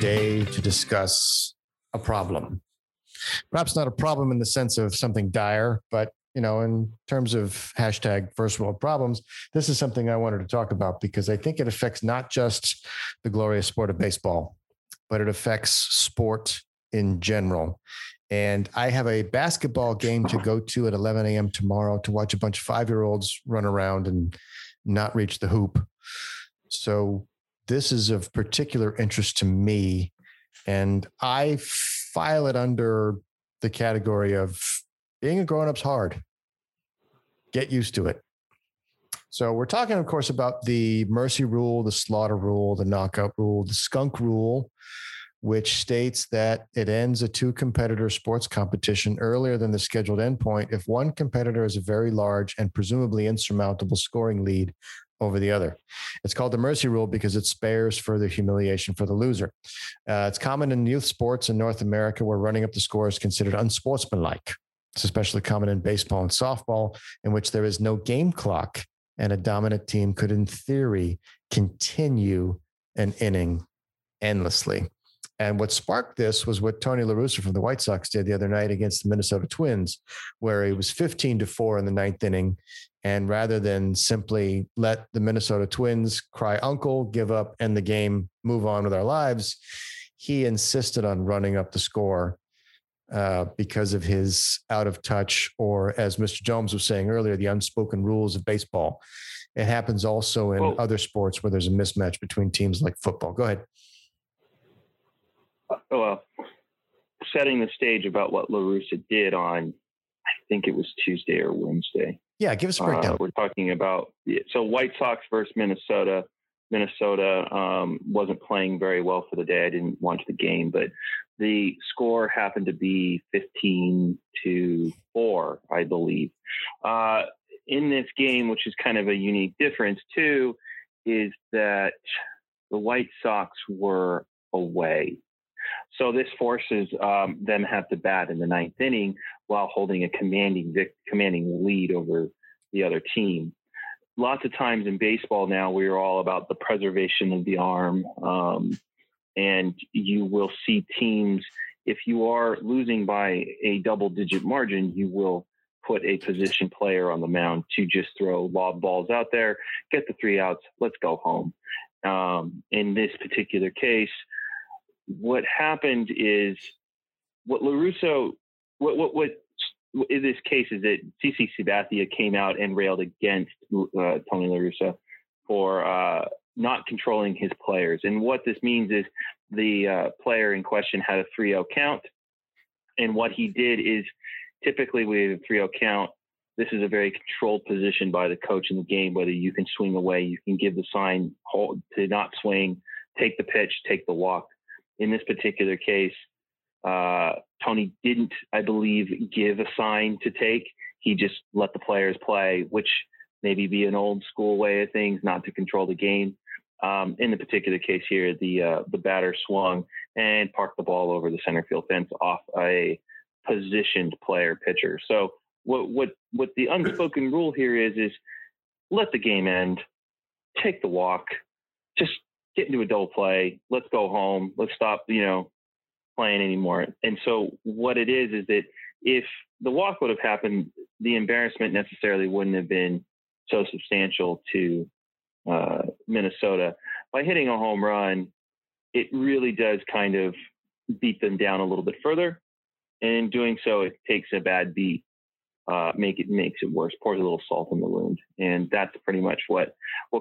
today to discuss a problem. Perhaps not a problem in the sense of something dire, but, you know, in terms of hashtag first world problems, this is something I wanted to talk about because I think it affects not just the glorious sport of baseball, but it affects sport in general. And I have a basketball game to go to at 11 a.m. tomorrow to watch a bunch of five-year-olds run around and not reach the hoop. So this is of particular interest to me. And I file it under the category of being a grown-up's hard. Get used to it. So we're talking, of course, about the mercy rule, the slaughter rule, the knockout rule, the skunk rule, which states that it ends a two-competitor sports competition earlier than the scheduled endpoint if one competitor has a very large and presumably insurmountable scoring lead over the other. It's called the mercy rule because it spares further humiliation for the loser. It's common in youth sports in North America where running up the score is considered unsportsmanlike. It's especially common in baseball and softball, in which there is no game clock and a dominant team could, in theory, continue an inning endlessly. And what sparked this was what Tony La Russa from the White Sox did the other night against the Minnesota Twins, where he was 15-4 in the ninth inning. And rather than simply let the Minnesota Twins cry uncle, give up, end the game, move on with our lives, he insisted on running up the score because of his out of touch, or as Mr. Jones was saying earlier, the unspoken rules of baseball. It happens also in other sports where there's a mismatch between teams like football. Go ahead. Well, setting the stage about what La Russa did on, I think it was Tuesday or Wednesday. Yeah, give us a breakdown. We're talking about, so White Sox versus Minnesota. Minnesota wasn't playing very well for the day. I didn't watch the game, but the score happened to be 15-4, I believe. In this game, which is kind of a unique difference too, is that the White Sox were away. So this forces them have to bat in the ninth inning while holding a commanding lead over the other team. Lots of times in baseball now, we are all about the preservation of the arm. And you will see teams, if you are losing by a double-digit margin, you will put a position player on the mound to just throw lob balls out there, get the three outs, let's go home. In this particular case, what happened is what La Russa, what in this case is that CC Sabathia came out and railed against Tony La Russa for not controlling his players. And what this means is the player in question had a 3-0 count. And what he did is typically with a 3-0 count, this is a very controlled position by the coach in the game, whether you can swing away, you can give the sign hold, to not swing, take the pitch, take the walk. In this particular case, Tony didn't, I believe, give a sign to take. He just let the players play, which maybe be an old school way of things, not to control the game. In the particular case here, the batter swung and parked the ball over the center field fence off a positioned player pitcher. So what the unspoken rule here is let the game end, take the walk, just get into a double play. Let's go home. Let's stop, playing anymore. And so what it is that if the walk would have happened, the embarrassment necessarily wouldn't have been so substantial to Minnesota. By hitting a home run, it really does kind of beat them down a little bit further. And in doing so, it takes a bad beat. Makes it worse, pours a little salt in the wound. And that's pretty much what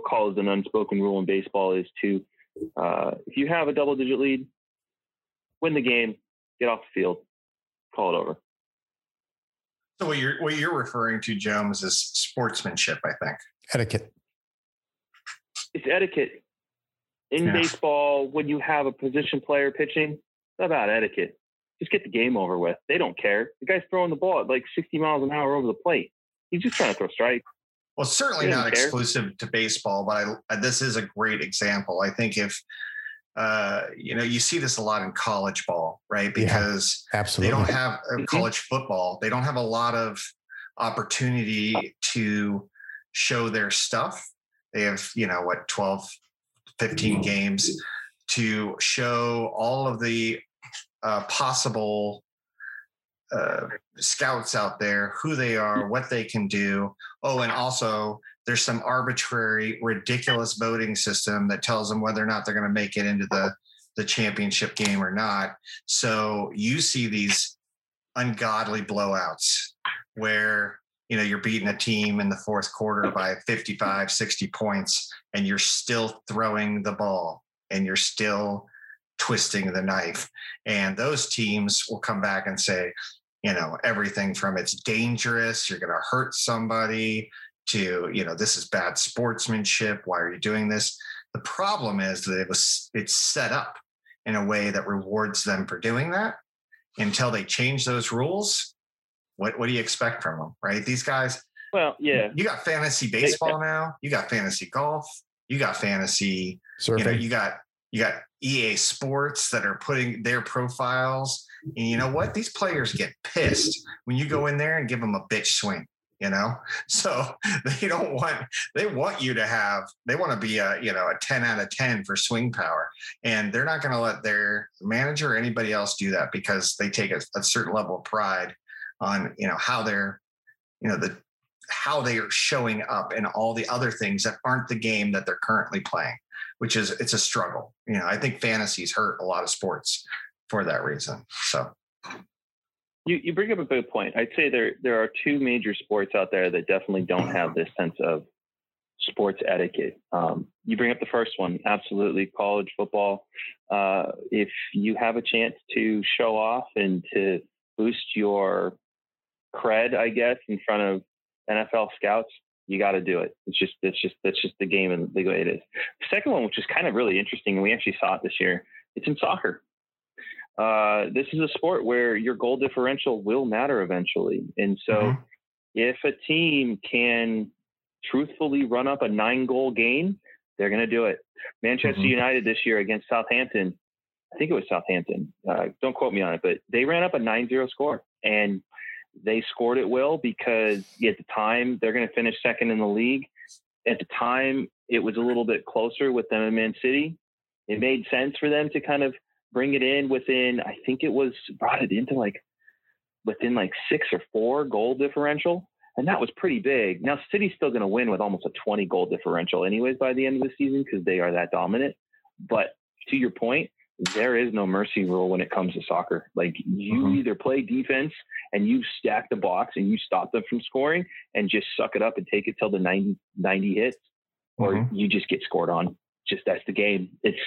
calls an unspoken rule in baseball is to, if you have a double-digit lead, win the game, get off the field, call it over. So what you're referring to, Jones, is sportsmanship, I think. Etiquette. It's etiquette. In baseball, when you have a position player pitching, it's about etiquette. Just get the game over with. They don't care. The guy's throwing the ball at like 60 miles an hour over the plate. He's just trying to throw strikes. Well, certainly not exclusive to baseball, but this is a great example. I think if, you see this a lot in college ball, right? Because they don't have college football. They don't have a lot of opportunity to show their stuff. They have, 12, 15 games to show all of the possible scouts out there who they are, what they can do. Oh, and also there's some arbitrary, ridiculous voting system that tells them whether or not they're going to make it into the championship game or not. So you see these ungodly blowouts where, you know, you're beating a team in the fourth quarter by 55, 60 points, and you're still throwing the ball and you're still twisting the knife. And those teams will come back and say, you know, everything from it's dangerous, you're going to hurt somebody, to, you know, this is bad sportsmanship. Why are you doing this? The problem is that it's set up in a way that rewards them for doing that. Until they change those rules, what do you expect from them, right? These guys, well, yeah. You got fantasy baseball now. You got fantasy golf. You got fantasy surfing. You know, you got EA Sports that are putting their profiles. And you know what? These players get pissed when you go in there and give them a bitch swing. You know, so they want to be a, you know, a 10 out of 10 for swing power. And they're not going to let their manager or anybody else do that because they take a certain level of pride on, you know, how they're, you know, how they are showing up and all the other things that aren't the game that they're currently playing, which is, it's a struggle. You know, I think fantasies hurt a lot of sports for that reason. So. You bring up a good point. I'd say there are two major sports out there that definitely don't have this sense of sports etiquette. You bring up the first one, absolutely, college football. If you have a chance to show off and to boost your cred, I guess, in front of NFL scouts, you got to do it. It's just the game and the way it is. The second one, which is kind of really interesting, and we actually saw it this year, it's in soccer. This is a sport where your goal differential will matter eventually. And so if a team can truthfully run up a 9-goal gain, they're going to do it. Manchester United this year against Southampton, I think it was Southampton. Don't quote me on it, but they ran up a 9-0 score and they scored at will because at the time they're going to finish second in the league. At the time, it was a little bit closer with them and Man City. It made sense for them to kind of bring it in within, I think it was brought it into like within like 6 or 4 goal differential. And that was pretty big. Now City's still going to win with almost a 20 goal differential anyways by the end of the season, because they are that dominant. But to your point, there is no mercy rule when it comes to soccer. Like you either play defense and you stack the box and you stop them from scoring and just suck it up and take it till the 90 hits, or you just get scored on. Just that's the game. It's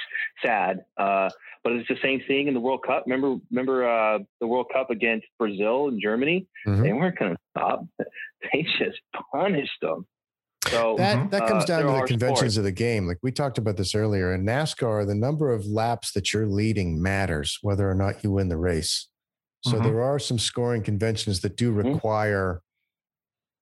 sad, but it's the same thing in the World Cup. Remember the World Cup against Brazil and Germany. They weren't going to stop. They just punished them. So that comes down to the conventions of the game. Like we talked about this earlier in NASCAR, the number of laps that you're leading matters whether or not you win the race. So there are some scoring conventions that do require.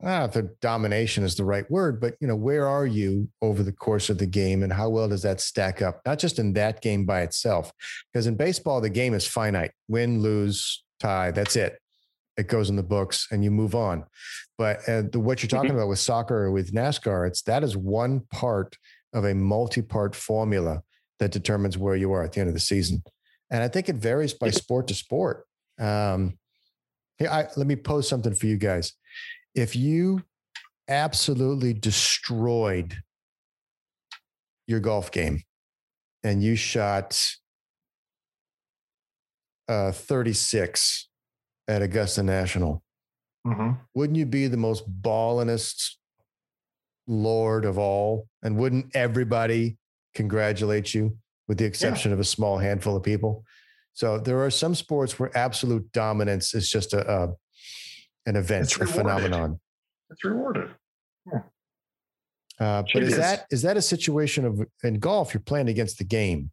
I don't know if domination is the right word, but you know, where are you over the course of the game and how well does that stack up? Not just in that game by itself, because in baseball, the game is finite, win, lose, tie. That's it. It goes in the books and you move on. But what you're talking about with soccer or with NASCAR, that is one part of a multi-part formula that determines where you are at the end of the season. And I think it varies by sport to sport. Let me pose something for you guys. If you absolutely destroyed your golf game and you shot 36 at Augusta National, wouldn't you be the most ballinest lord of all? And wouldn't everybody congratulate you with the exception of a small handful of people? So there are some sports where absolute dominance is just an event, it's a phenomenon. It's rewarded. Yeah. But is that a situation of, in golf, you're playing against the game,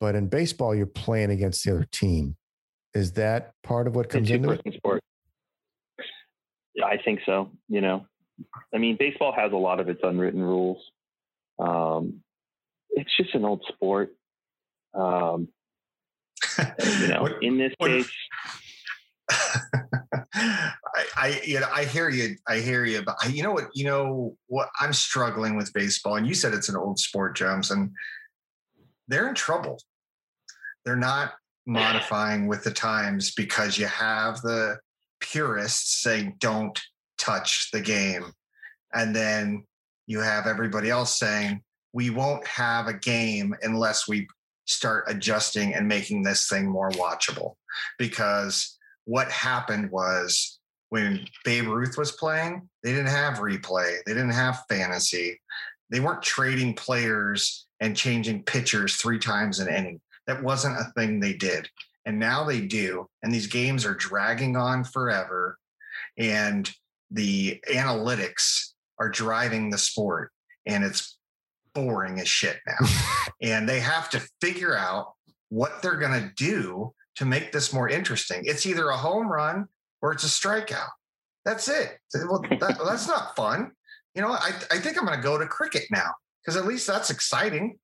but in baseball, you're playing against the other team. Is that part of what comes into it? Sport. Yeah, I think so. You know, I mean, baseball has a lot of its unwritten rules. It's just an old sport. You know, in this case, I hear you. I hear you. But you know what I'm struggling with baseball, and you said it's an old sport, Jones. And they're in trouble. They're not modifying with the times because you have the purists saying, don't touch the game. And then you have everybody else saying, we won't have a game unless we start adjusting and making this thing more watchable. Because what happened was when Babe Ruth was playing, they didn't have replay. They didn't have fantasy. They weren't trading players and changing pitchers 3 times an inning. That wasn't a thing they did. And now they do. And these games are dragging on forever. And the analytics are driving the sport. And it's boring as shit now. And they have to figure out what they're going to do to make this more interesting. It's either a home run or it's a strikeout. That's it. Well, that's not fun. You know, I think I'm going to go to cricket now because at least that's exciting.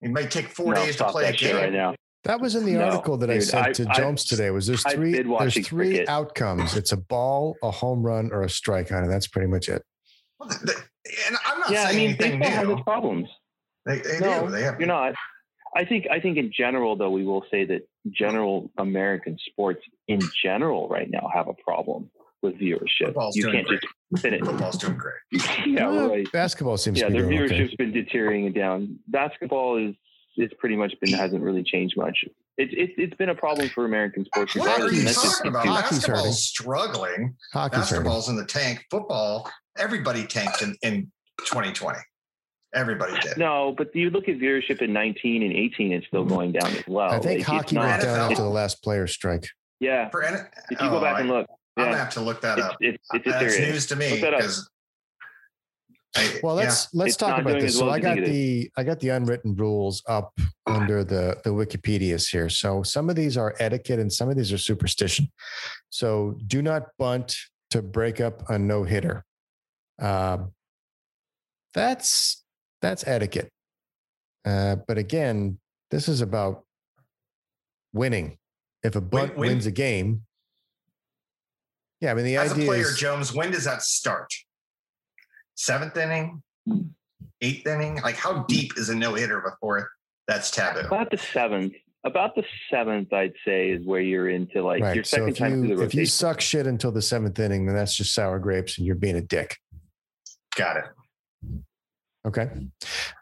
It might take 4 days to play a game right now. That was in the article that I sent to Jones today. Was there's three outcomes. It's a ball, a home run, or a strikeout, and that's pretty much it. Well, and I'm not saying anything new. People have those problems. They do. They have. You're not. I think in general, though, we will say that general American sports in general right now have a problem with viewership. Football's doing great. Yeah, right. Basketball seems to be their viewership's been deteriorating down. Basketball is pretty much hasn't really changed much. It's been a problem for American sports. What are you talking about? Basketball's struggling. Basketball's in the tank. Football, everybody tanked in 2020. Everybody did. No, but you look at viewership in 19 and 18, it's still going down as well. I think hockey went down after the last player strike. Yeah. If you go back and look. I'm going to have to look that up. That's news to me. Let's talk about this. So I got the unwritten rules up under the Wikipedias here. So some of these are etiquette and some of these are superstition. So do not bunt to break up a no-hitter. That's etiquette. But again, this is about winning. If a bunt wins a game. Yeah, I mean, the idea is... As a player, Jones, when does that start? 7th inning? 8th inning? Like, how deep is a no-hitter before that's taboo? About the 7th, I'd say, is where you're into, like, right. Your second time through the rotation. If you suck shit until the 7th inning, then that's just sour grapes and you're being a dick. Got it. Okay.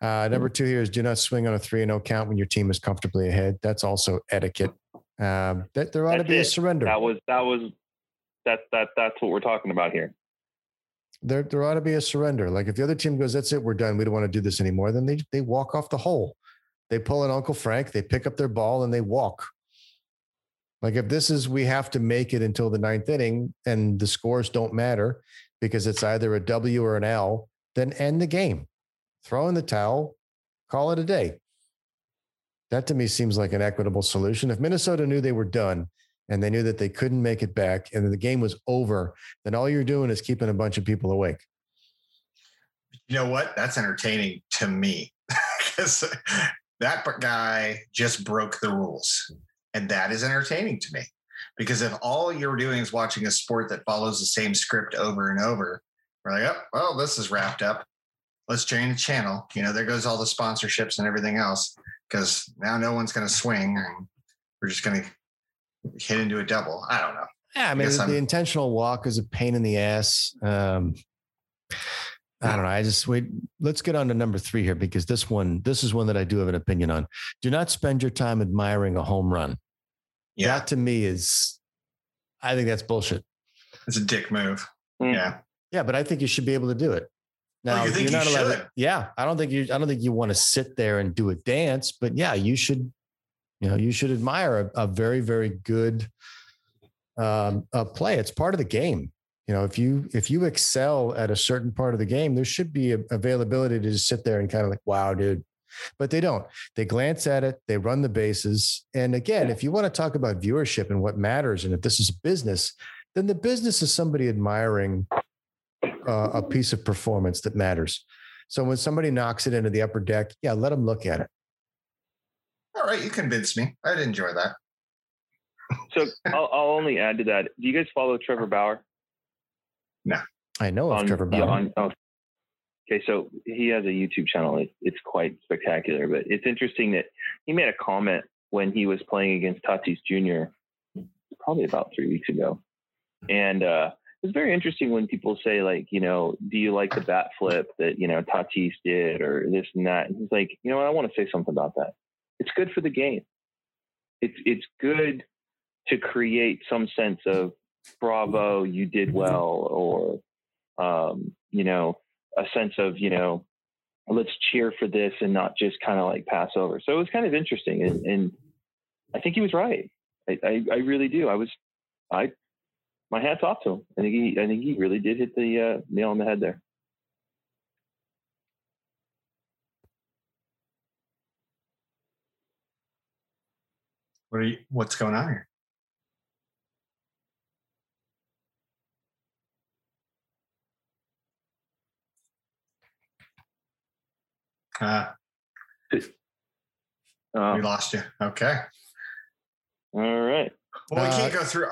Number 2 here is do not swing on a 3-0 count when your team is comfortably ahead. That's also etiquette. There ought to be a surrender. That's what we're talking about here. There ought to be a surrender. Like if the other team goes, that's it, we're done. We don't want to do this anymore. Then they walk off the hole. They pull an Uncle Frank, they pick up their ball and they walk. Like if this is, we have to make it until the 9th inning and the scores don't matter because it's either a W or an L, then end the game, throw in the towel, call it a day. That to me seems like an equitable solution. If Minnesota knew they were done, and they knew that they couldn't make it back, and the game was over, then all you're doing is keeping a bunch of people awake. You know what? That's entertaining to me. That guy just broke the rules, and that is entertaining to me. Because if all you're doing is watching a sport that follows the same script over and over, we're like, oh, well, this is wrapped up. Let's change the channel. You know, there goes all the sponsorships and everything else, because now no one's going to swing, and we're just going to hit into a double. I don't know. Yeah, I mean, the intentional walk is a pain in the ass. I don't know. Let's get on to number 3 here, because this is one that I do have an opinion on. Do not spend your time admiring a home run. Yeah. That to me I think that's bullshit. It's a dick move. Mm. Yeah. Yeah. But I think you should be able to do it. Now you're not allowed to. Yeah. I don't think you want to sit there and do a dance, but yeah, you should. You know, you should admire a very, very good play. It's part of the game. You know, if you excel at a certain part of the game, there should be availability to just sit there and kind of like, wow, dude. But they don't. They glance at it. They run the bases. And again, if you want to talk about viewership and what matters, and if this is a business, then the business is somebody admiring a piece of performance that matters. So when somebody knocks it into the upper deck, yeah, let them look at it. All right, you convinced me. I'd enjoy that. So I'll only add to that. Do you guys follow Trevor Bauer? No, I know of Trevor Bauer. Okay, so he has a YouTube channel. It's quite spectacular, but it's interesting that he made a comment when he was playing against Tatis Jr. probably about 3 weeks ago. And it's very interesting when people say, like, you know, do you like the bat flip that, you know, Tatis did or this and that? And he's like, you know what? I want to say something about that. It's good for the game. It's good to create some sense of bravo, you did well, or, you know, a sense of, you know, let's cheer for this and not just kind of like pass over. So it was kind of interesting. And I think he was right. I really do. My hat's off to him. I think he really did hit the nail on the head there. What's going on here? We lost you. Okay. All right. Well, we can't go through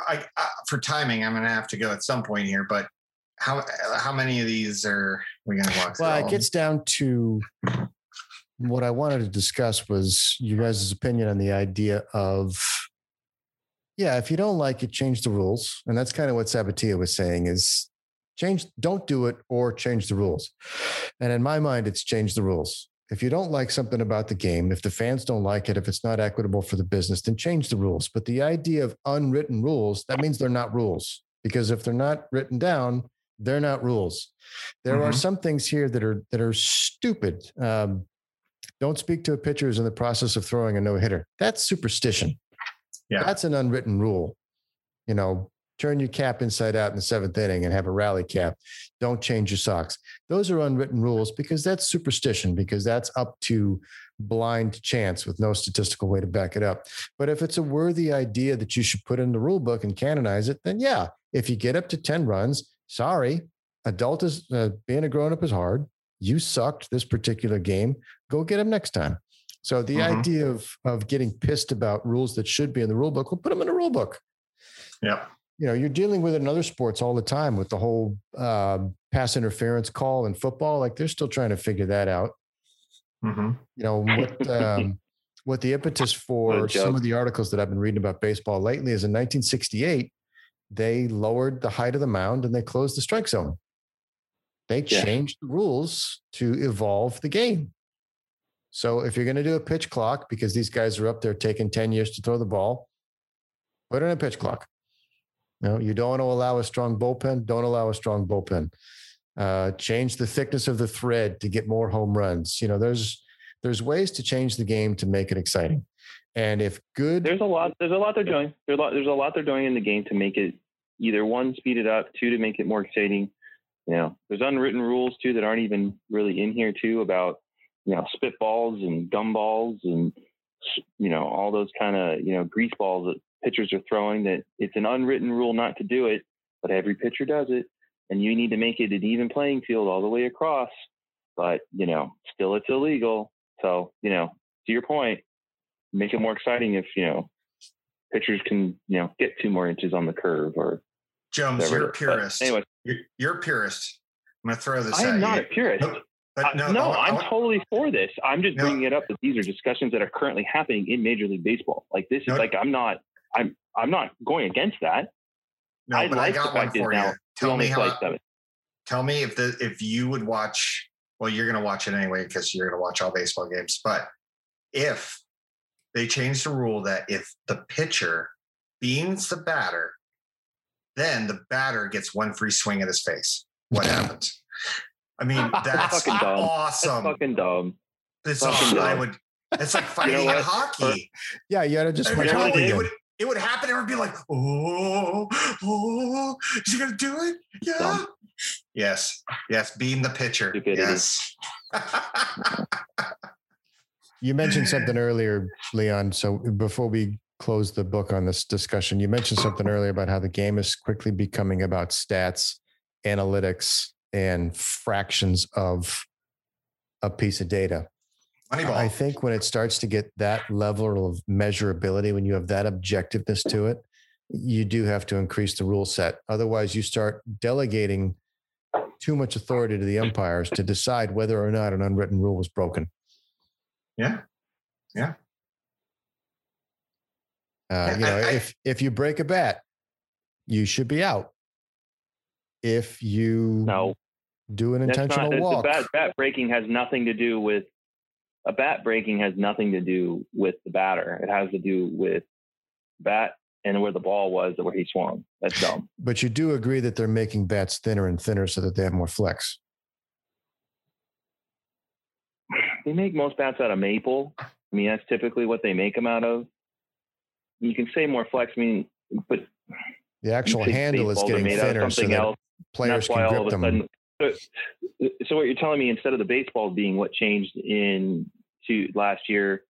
for timing. I'm going to have to go at some point here, but how many of these are we going to walk through? Well, it gets down to what I wanted to discuss was you guys' opinion on the idea of, yeah, if you don't like it, change the rules. And that's kind of what Sabathia was saying is change, don't do it or change the rules. And in my mind, it's change the rules. If you don't like something about the game, if the fans don't like it, if it's not equitable for the business, then change the rules. But the idea of unwritten rules, that means they're not rules, because if they're not written down, they're not rules. There are some things here that are stupid. Don't speak to a pitcher who's in the process of throwing a no-hitter. That's superstition. Yeah. That's an unwritten rule. You know, turn your cap inside out in the seventh inning and have a rally cap. Don't change your socks. Those are unwritten rules because that's superstition, because that's up to blind chance with no statistical way to back it up. But if it's a worthy idea that you should put in the rule book and canonize it, then yeah, if you get up to 10 runs, sorry, being a grown-up is hard. You sucked this particular game. Go get them next time. So the idea of getting pissed about rules that should be in the rule book, we'll put them in the rule book. Yeah. You know, you're dealing with it in other sports all the time with the whole pass interference call in football. Like they're still trying to figure that out. You know, what the impetus for some of the articles that I've been reading about baseball lately is in 1968, they lowered the height of the mound and they closed the strike zone. They changed the rules to evolve the game. So if you're going to do a pitch clock, because these guys are up there taking 10 years to throw the ball, put in a pitch clock. No, you don't want to allow a strong bullpen. Don't allow a strong bullpen. Change the thickness of the thread to get more home runs. You know, there's ways to change the game to make it exciting. And if good, there's a lot they're doing. There's a lot they're doing in the game to make it either one, speed it up, two, to make it more exciting. You know, there's unwritten rules too that aren't even really in here too about, you know, spitballs and gumballs and, you know, all those kind of, you know, grease balls that pitchers are throwing, that it's an unwritten rule not to do it, but every pitcher does it. And you need to make it an even playing field all the way across, but, you know, still it's illegal. So, you know, to your point, make it more exciting if, you know, pitchers can, you know, get 2 more inches on the curve or Jones, whatever. You're a purist. Anyway, you're a purist. I'm going to throw this at you. I am not a purist. Nope. But I'm totally for this. I'm just bringing it up that these are discussions that are currently happening in Major League Baseball. Like this is like, I'm not going against that. No, I but like I got one for you. Tell me if you would watch, well, you're going to watch it anyway, because you're going to watch all baseball games. But if they change the rule that if the pitcher beans the batter, then the batter gets one free swing at his face, what happens? I mean, that's fucking dumb. Awesome. That's fucking dumb. It's awesome. It's like fighting hockey. Yeah, you gotta just watch hockey. It would happen. It would be like, oh, is he gonna do it? Yeah. Dumb. Yes. Being the pitcher. Stupidity. Yes. You mentioned something earlier, Leon. So before we close the book on this discussion, you mentioned something earlier about how the game is quickly becoming about stats, analytics, and fractions of a piece of data. Moneyball. I think when it starts to get that level of measurability, when you have that objectiveness to it, you do have to increase the rule set. Otherwise, you start delegating too much authority to the umpires to decide whether or not an unwritten rule was broken. Yeah. Yeah. If you break a bat, you should be out. If you do an intentional walk, bat breaking has nothing to do with the batter. It has to do with bat and where the ball was or where he swung. That's dumb. But you do agree that they're making bats thinner and thinner so that they have more flex. They make most bats out of maple. I mean, that's typically what they make them out of. You can say more flex, I mean, but the actual handle is getting thinner so that players can grip them. So what you're telling me, instead of the baseball being what changed to last year,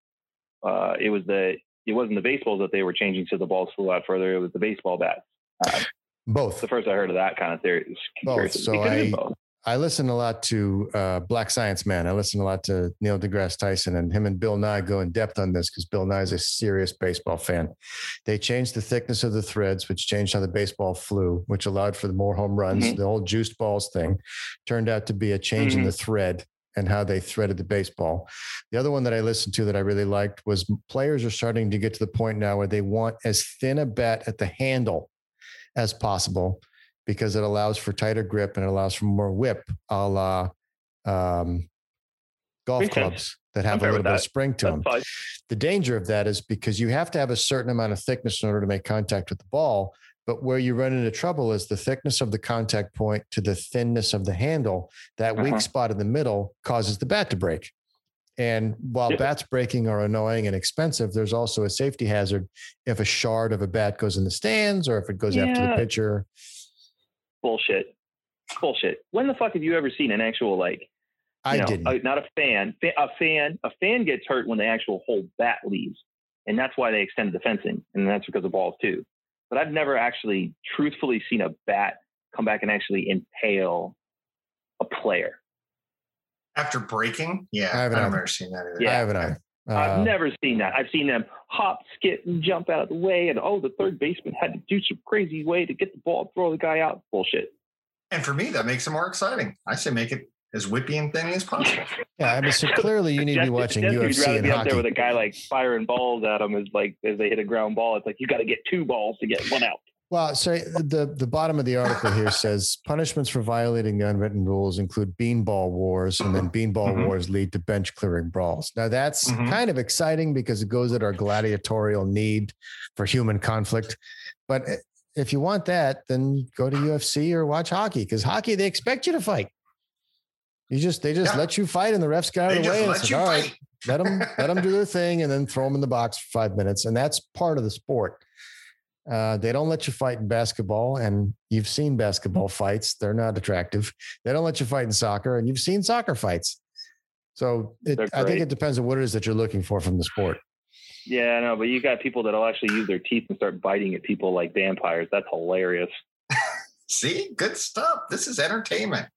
it wasn't the baseballs that they were changing so the balls flew out further. It was the baseball bats. Both. The first I heard of that kind of theory. Both. So I listen a lot to Black Science Man. I listen a lot to Neil deGrasse Tyson, and him and Bill Nye go in depth on this because Bill Nye is a serious baseball fan. They changed the thickness of the threads, which changed how the baseball flew, which allowed for the more home runs. Mm-hmm. The whole juiced balls thing turned out to be a change in the thread and how they threaded the baseball. The other one that I listened to that I really liked was players are starting to get to the point now where they want as thin a bat at the handle as possible, because it allows for tighter grip and it allows for more whip, a la golf clubs that have a little bit of spring to them. The danger of that is because you have to have a certain amount of thickness in order to make contact with the ball, but where you run into trouble is the thickness of the contact point to the thinness of the handle. That weak spot in the middle causes the bat to break. And while bats breaking are annoying and expensive, there's also a safety hazard if a shard of a bat goes in the stands or if it goes after the pitcher. Bullshit. When the fuck have you ever seen an actual, didn't. Not a fan. A fan gets hurt when the actual whole bat leaves. And that's why they extended the fencing. And that's because of balls too. But I've never actually truthfully seen a bat come back and actually impale a player. After breaking? Yeah. I haven't ever seen that either. Yeah. I haven't either. I've never seen that. I've seen them hop, skip, and jump out of the way. And, the third baseman had to do some crazy way to get the ball, throw the guy out. Bullshit. And for me, that makes it more exciting. I say make it as whippy and thin as possible. Yeah, so clearly you need to be watching UFC and hockey. Out there with a guy firing balls at them as they hit a ground ball. It's you got to get two balls to get one out. Well, so the bottom of the article here says punishments for violating the unwritten rules include beanball wars, and then beanball wars lead to bench clearing brawls. Now that's kind of exciting because it goes at our gladiatorial need for human conflict. But if you want that, then go to UFC or watch hockey, because hockey, they expect you to fight. They just let you fight, and the refs got out of the way and said, all right, let them do their thing, and then throw them in the box for 5 minutes. And that's part of the sport. They don't let you fight in basketball, and you've seen basketball fights. They're not attractive. They don't let you fight in soccer, and you've seen soccer fights. So I think it depends on what it is that you're looking for from the sport. Yeah, I know, but you got people that'll actually use their teeth and start biting at people like vampires. That's hilarious. See, good stuff. This is entertainment.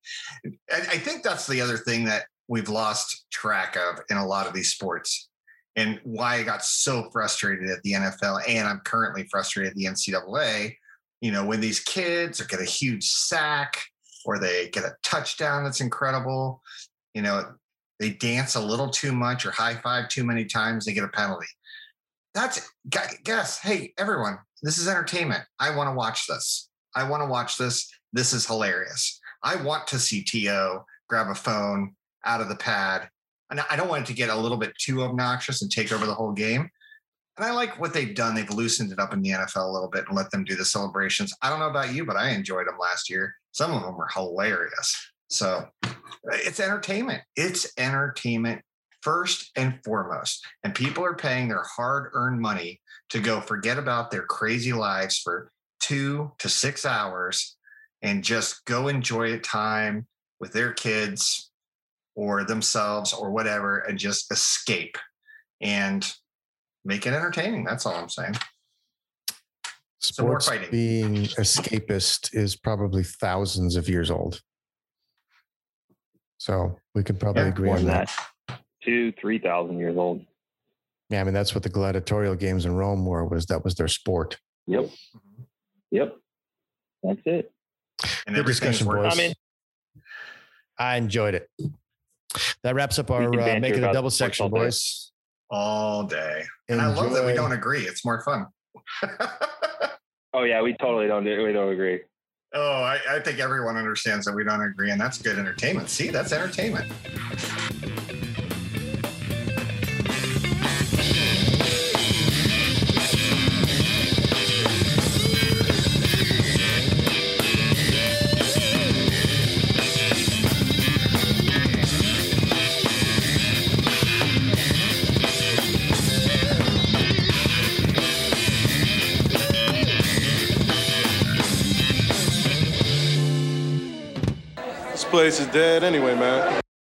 I think that's the other thing that we've lost track of in a lot of these sports, and why I got so frustrated at the NFL, and I'm currently frustrated at the NCAA, when these kids get a huge sack or they get a touchdown that's incredible, they dance a little too much or high five too many times, they get a penalty. That's guess. Hey, everyone, this is entertainment. I want to watch this. This is hilarious. I want to see T.O. grab a phone out of the pad. And I don't want it to get a little bit too obnoxious and take over the whole game. And I like what they've done. They've loosened it up in the NFL a little bit and let them do the celebrations. I don't know about you, but I enjoyed them last year. Some of them were hilarious. So it's entertainment. It's entertainment first and foremost. And people are paying their hard-earned money to go forget about their crazy lives for 2 to 6 hours and just go enjoy a time with their kids or themselves or whatever, and just escape and make it entertaining. That's all I'm saying. Sports being escapist is probably thousands of years old. So we could probably agree on that. 2,000-3,000 years old. Yeah. I mean, that's what the gladiatorial games in Rome were, that was their sport. Yep. That's it. And good discussion, boys. I enjoyed it. That wraps up our Make It a Double section, boys. All day. And I love that we don't agree. It's more fun. Oh, yeah, we totally don't. We don't agree. Oh, I think everyone understands that we don't agree, and that's good entertainment. See, that's entertainment. This place is dead anyway, man.